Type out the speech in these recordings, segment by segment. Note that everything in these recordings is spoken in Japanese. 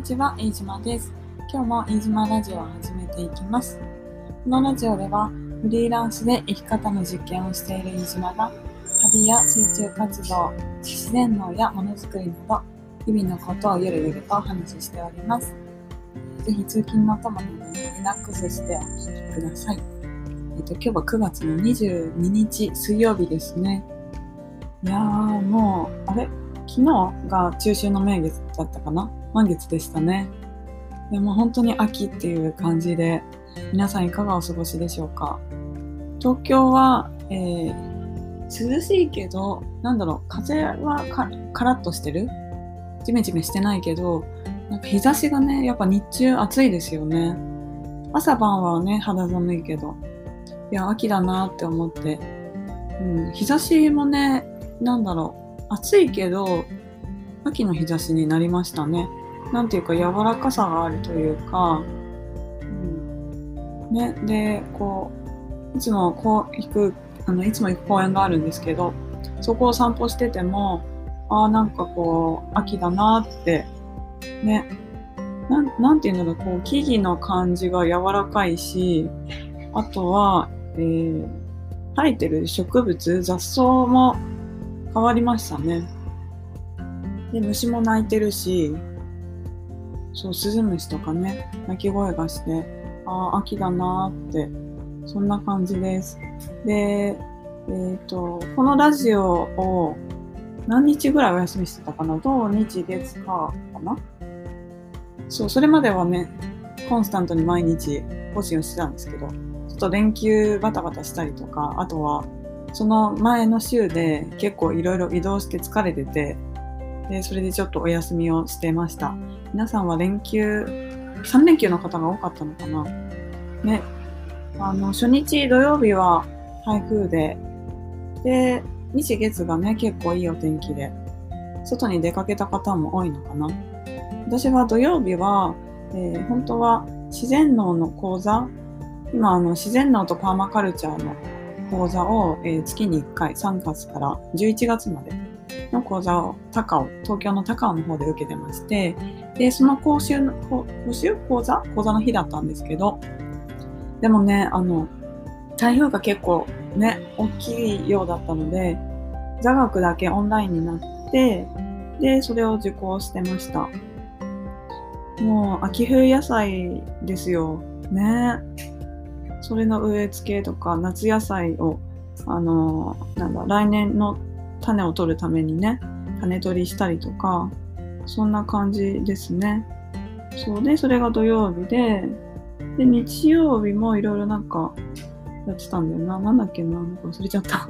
にちは、飯島です。今日も飯島ラジオを始めていきます。このラジオでは、フリーランスで生き方の実験をしている飯島が、旅や水中活動、自然農やものづくりなど、日々のことをゆるゆるとお話ししております。ぜひ通勤のともにリラックスしてお聞きください。今日は9月の22日水曜日ですね。いやーもう、昨日が中秋の名月だったかな、満月でしたね。でも本当に秋っていう感じで、皆さんいかがお過ごしでしょうか。東京は、涼しいけど、風はカラッとしてる、ジメジメしてないけど、なんか日差しがね、やっぱ日中暑いですよね。朝晩はね、肌寒いけど、いや秋だなって思って、日差しもね、暑いけど秋の日差しになりましたね。なんていうか柔らかさがあるというか、でいつも行く公園があるんですけど、そこを散歩してても秋だなってね、木々の感じが柔らかいし、あとは、生えてる植物、雑草も変わりましたね。で、虫も鳴いてるし、スズムシとかね、鳴き声がして、秋だなーって、そんな感じです。で、このラジオを何日ぐらいお休みしてたかな、土日月かな、それまではね、コンスタントに毎日更新をしてたんですけど、ちょっと連休バタバタしたりとか、あとは、その前の週で結構いろいろ移動して疲れてて、でそれでちょっとお休みをしてました。皆さんは連休、3連休の方が多かったのかなね。初日土曜日は台風で、で日月がね結構いいお天気で、外に出かけた方も多いのかな。私は土曜日は、本当は自然農の講座、今自然農とパーマカルチャーの講座を、月に1回3月から11月までの講座を東京の高尾の方で受けてまして、でその講座の日だったんですけど、でもね台風が結構ね大きいようだったので、座学だけオンラインになって、でそれを受講してました。もう秋冬野菜ですよね。それの植え付けとか夏野菜を来年の種を取るためにね種取りしたりとか、そんな感じですね。でそれが土曜日で、で日曜日もいろいろやってたんだよな、忘れちゃった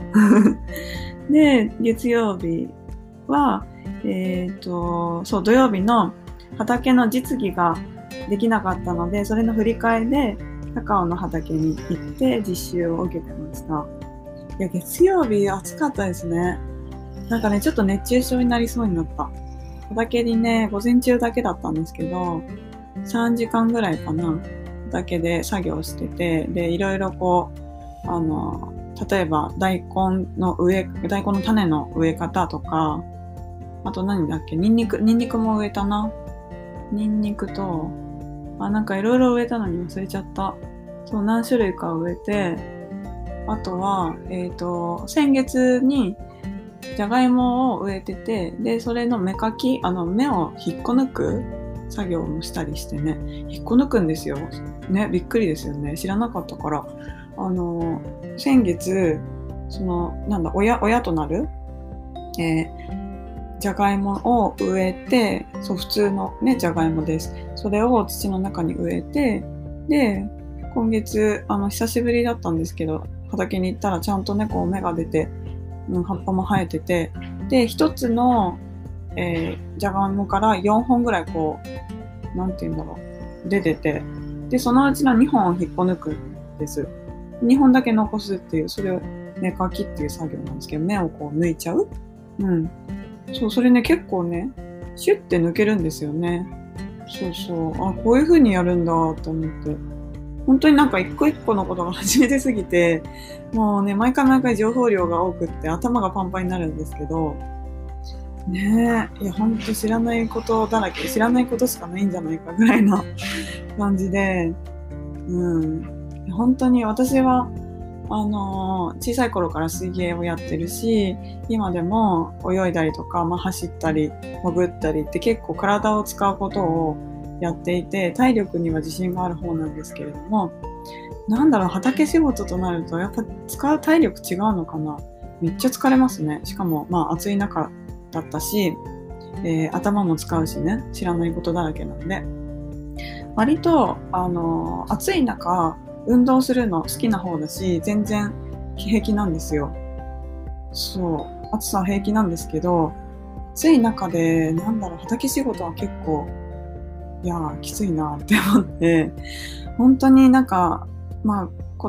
で月曜日は土曜日の畑の実技ができなかったので、それの振り返りで高尾の畑に行って実習を受けてました。いや月曜日暑かったですね。ちょっと熱中症になりそうになった。畑にね、午前中だけだったんですけど、3時間ぐらいかな、畑で作業してて、でいろいろ例えば大根の種の植え方とか、あとニンニクも植えたな。ニンニクといろいろ植えたのに忘れちゃった。何種類か植えて、あとは、先月にじゃがいもを植えてて、で、それの芽かき、芽を引っこ抜く作業もしたりしてね、引っこ抜くんですよ。ね、びっくりですよね。知らなかったから。先月、親となる、じゃがいもを植えて、普通のねじゃがいもです。それを土の中に植えて、で今月久しぶりだったんですけど、畑に行ったらちゃんとね芽が出て、葉っぱも生えてて、で一つの、じゃがいもから4本ぐらい出てて、でそのうちの2本を引っこ抜くんです。2本だけ残すっていう、それを芽かきっていう作業なんですけど、芽を抜いちゃう。それね結構ねシュッて抜けるんですよね。こういう風にやるんだと思って、本当に一個一個のことが初めてすぎて、もうね毎回情報量が多くって頭がパンパンになるんですけど、ねえ、いや本当知らないことだらけ、知らないことしかないんじゃないかぐらいな感じで、うん、本当に私は小さい頃から水泳をやってるし、今でも泳いだりとか、走ったり潜ったりって結構体を使うことをやっていて、体力には自信がある方なんですけれども、畑仕事となるとやっぱ使う体力違うのかな。めっちゃ疲れますね。しかも暑い中だったし、頭も使うしね、知らないことだらけなんで、割と暑い中運動するの好きな方だし、全然平気なんですよ。そう、暑さは平気なんですけど、暑い中で畑仕事は結構きついなって思って、本当に今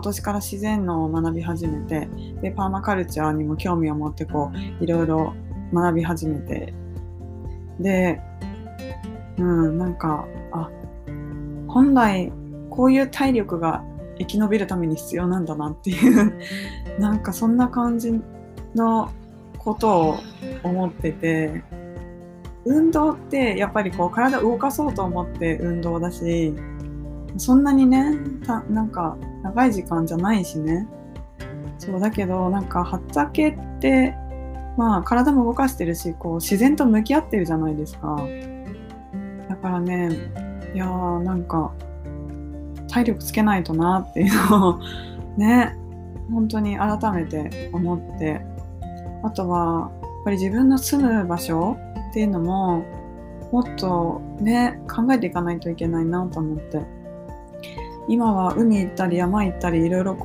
年から自然のを学び始めて、でパーマカルチャーにも興味を持っていろいろ学び始めて、で本来こういう体力が生き延びるために必要なんだなっていうそんな感じのことを思ってて、運動ってやっぱり体を動かそうと思って運動だし、そんなにね長い時間じゃないしね。そうだけど畑って体も動かしてるし、自然と向き合ってるじゃないですか。だからね、体力つけないとなっていうのをね、本当に改めて思って、あとはやっぱり自分の住む場所っていうのももっとね考えていかないといけないなと思って、今は海行ったり山行ったりいろいろ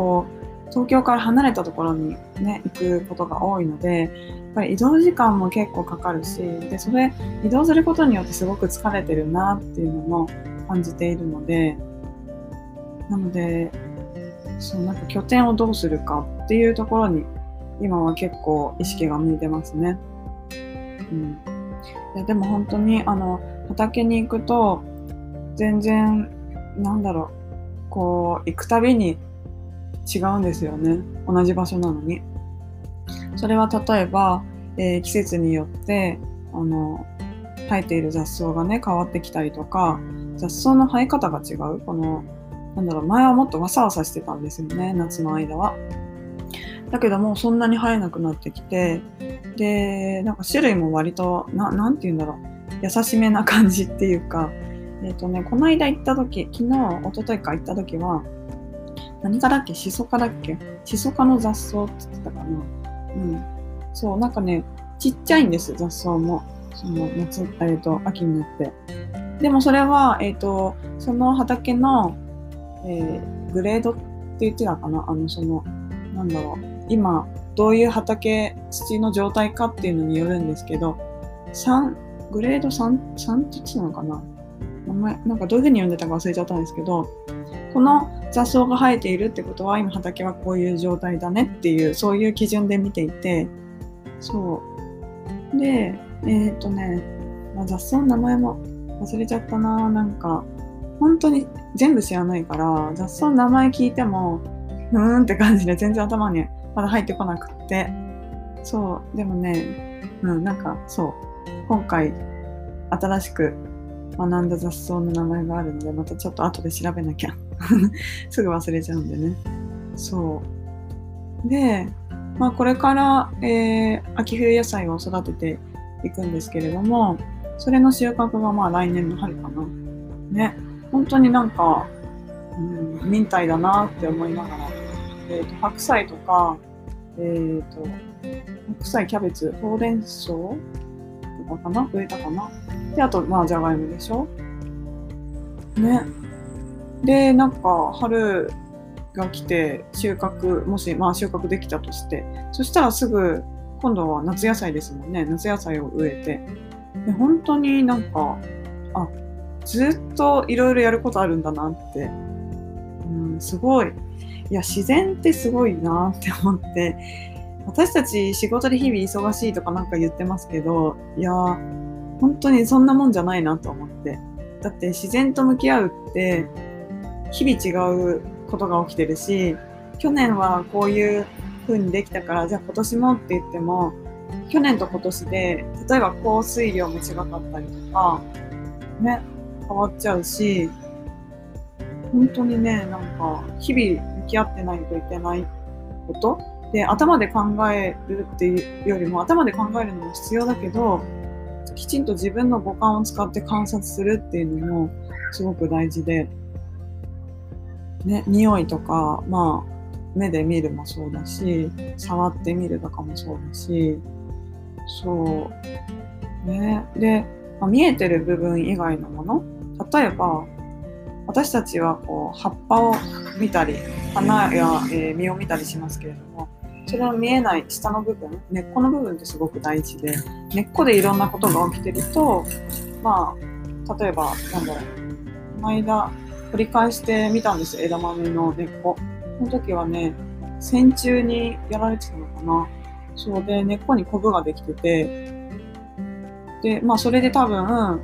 東京から離れたところにね行くことが多いので、やっぱり移動時間も結構かかるし、でそれ移動することによってすごく疲れてるなっていうのも感じているので、なので拠点をどうするかっていうところに今は結構意識が向いてますね。いやでも本当に畑に行くと全然行くたびに違うんですよね、同じ場所なのに。それは例えば、季節によって生えている雑草がね変わってきたりとか、雑草の生え方が違う。前はもっとワサワサしてたんですよね、夏の間は。だけどもうそんなに生えなくなってきて、で種類も割と優しめな感じっていうか、この間行った時、昨日一昨日か行った時はシソ科だっけ、シソ科の雑草って言ってたかな。そうちっちゃいんです、雑草も。その秋になって、でもそれは、その畑の、グレードって言ってたかな、今どういう畑、土の状態かっていうのによるんですけど、グレード 3って言ってたのかな、名前どういう風に呼んでたか忘れちゃったんですけど、この雑草が生えているってことは今畑はこういう状態だねっていう、そういう基準で見ていて、そうで雑草の名前も忘れちゃったな。本当に全部知らないから、雑草の名前聞いてもって感じで全然頭にまだ入ってこなくって、そうでもね、今回新しく学んだ雑草の名前があるので、またちょっと後で調べなきゃすぐ忘れちゃうんでね。そうで、これから、秋冬野菜を育てていくんですけれども、それの収穫が来年の春かなね。本当に忍耐だなって思いながら、白菜とか、白菜、キャベツ、ほうれん草とかかな、植えたかな。であとじゃがいもでしょね。で春が来て収穫、もし収穫できたとして、そしたらすぐ今度は夏野菜ですもんね。夏野菜を植えて、で本当にずっといろいろやることあるんだなって、すごい、いや自然ってすごいなって思って、私たち仕事で日々忙しいとか言ってますけど、いや本当にそんなもんじゃないなと思って、だって自然と向き合うって日々違うことが起きてるし、去年はこういう風にできたからじゃあ今年もって言っても、去年と今年で例えば降水量も違かったりとかね、変わっちゃうし、本当にね、なんか日々向き合ってないといけないことで、頭で考えるっていうよりも、頭で考えるのも必要だけど、きちんと自分の五感を使って観察するっていうのもすごく大事で、ね、匂いとか、まあ目で見るもそうだし、触ってみるとかもそうだし、そうね。で、まあ、見えてる部分以外のもの、例えば私たちはこう葉っぱを見たり、花や、実を見たりしますけれども、それの見えない下の部分、根っこの部分ってすごく大事で、根っこでいろんなことが起きてると、まあ例えばなんだろう、この間掘り返してみたんですよ、枝豆の根っこ。その時はね、線虫にやられてたのかな。そうで、根っこにコブができてて、で、まあそれで多分、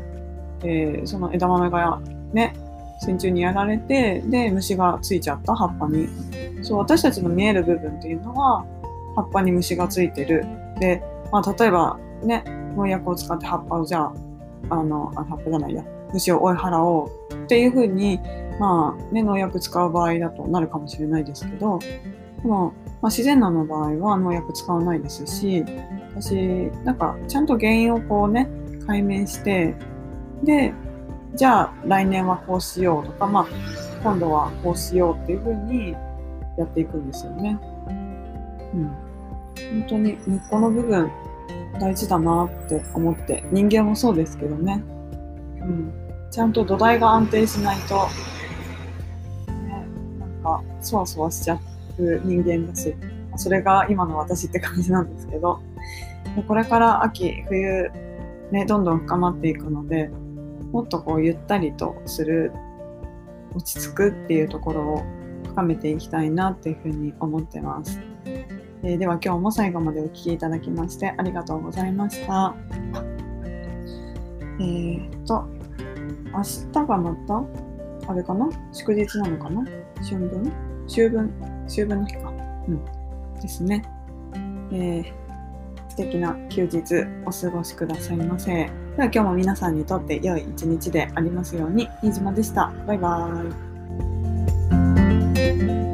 その枝豆がね、線虫にやられて、で、虫がついちゃった、葉っぱに。そう、私たちの見える部分っていうのは、葉っぱに虫がついてる。で、まあ例えばね、農薬を使って葉っぱをじゃあ、葉っぱじゃないや、虫を追い払おうっていう風に、まあね、農薬使う場合だとなるかもしれないですけど、でも、まあ、自然なの場合は農薬使わないですし、私なんかちゃんと原因をこうね解明して、でじゃあ来年はこうしようとか、まあ今度はこうしようっていう風にやっていくんですよね。本当に根っこの部分大事だなって思って、人間もそうですけどね、ちゃんと土台が安定しないと。そわそわしちゃう人間だし、それが今の私って感じなんですけど、これから秋冬ね、どんどん深まっていくので、もっとこうゆったりとする、落ち着くっていうところを深めていきたいなっていうふうに思ってます。では今日も最後までお聞きいただきましてありがとうございました。明日がまたあれかな、祝日なのかな、秋分の日か、ですね。素敵な休日お過ごしくださいませ。では今日も皆さんにとって良い一日でありますように。飯島でした。バイバーイ。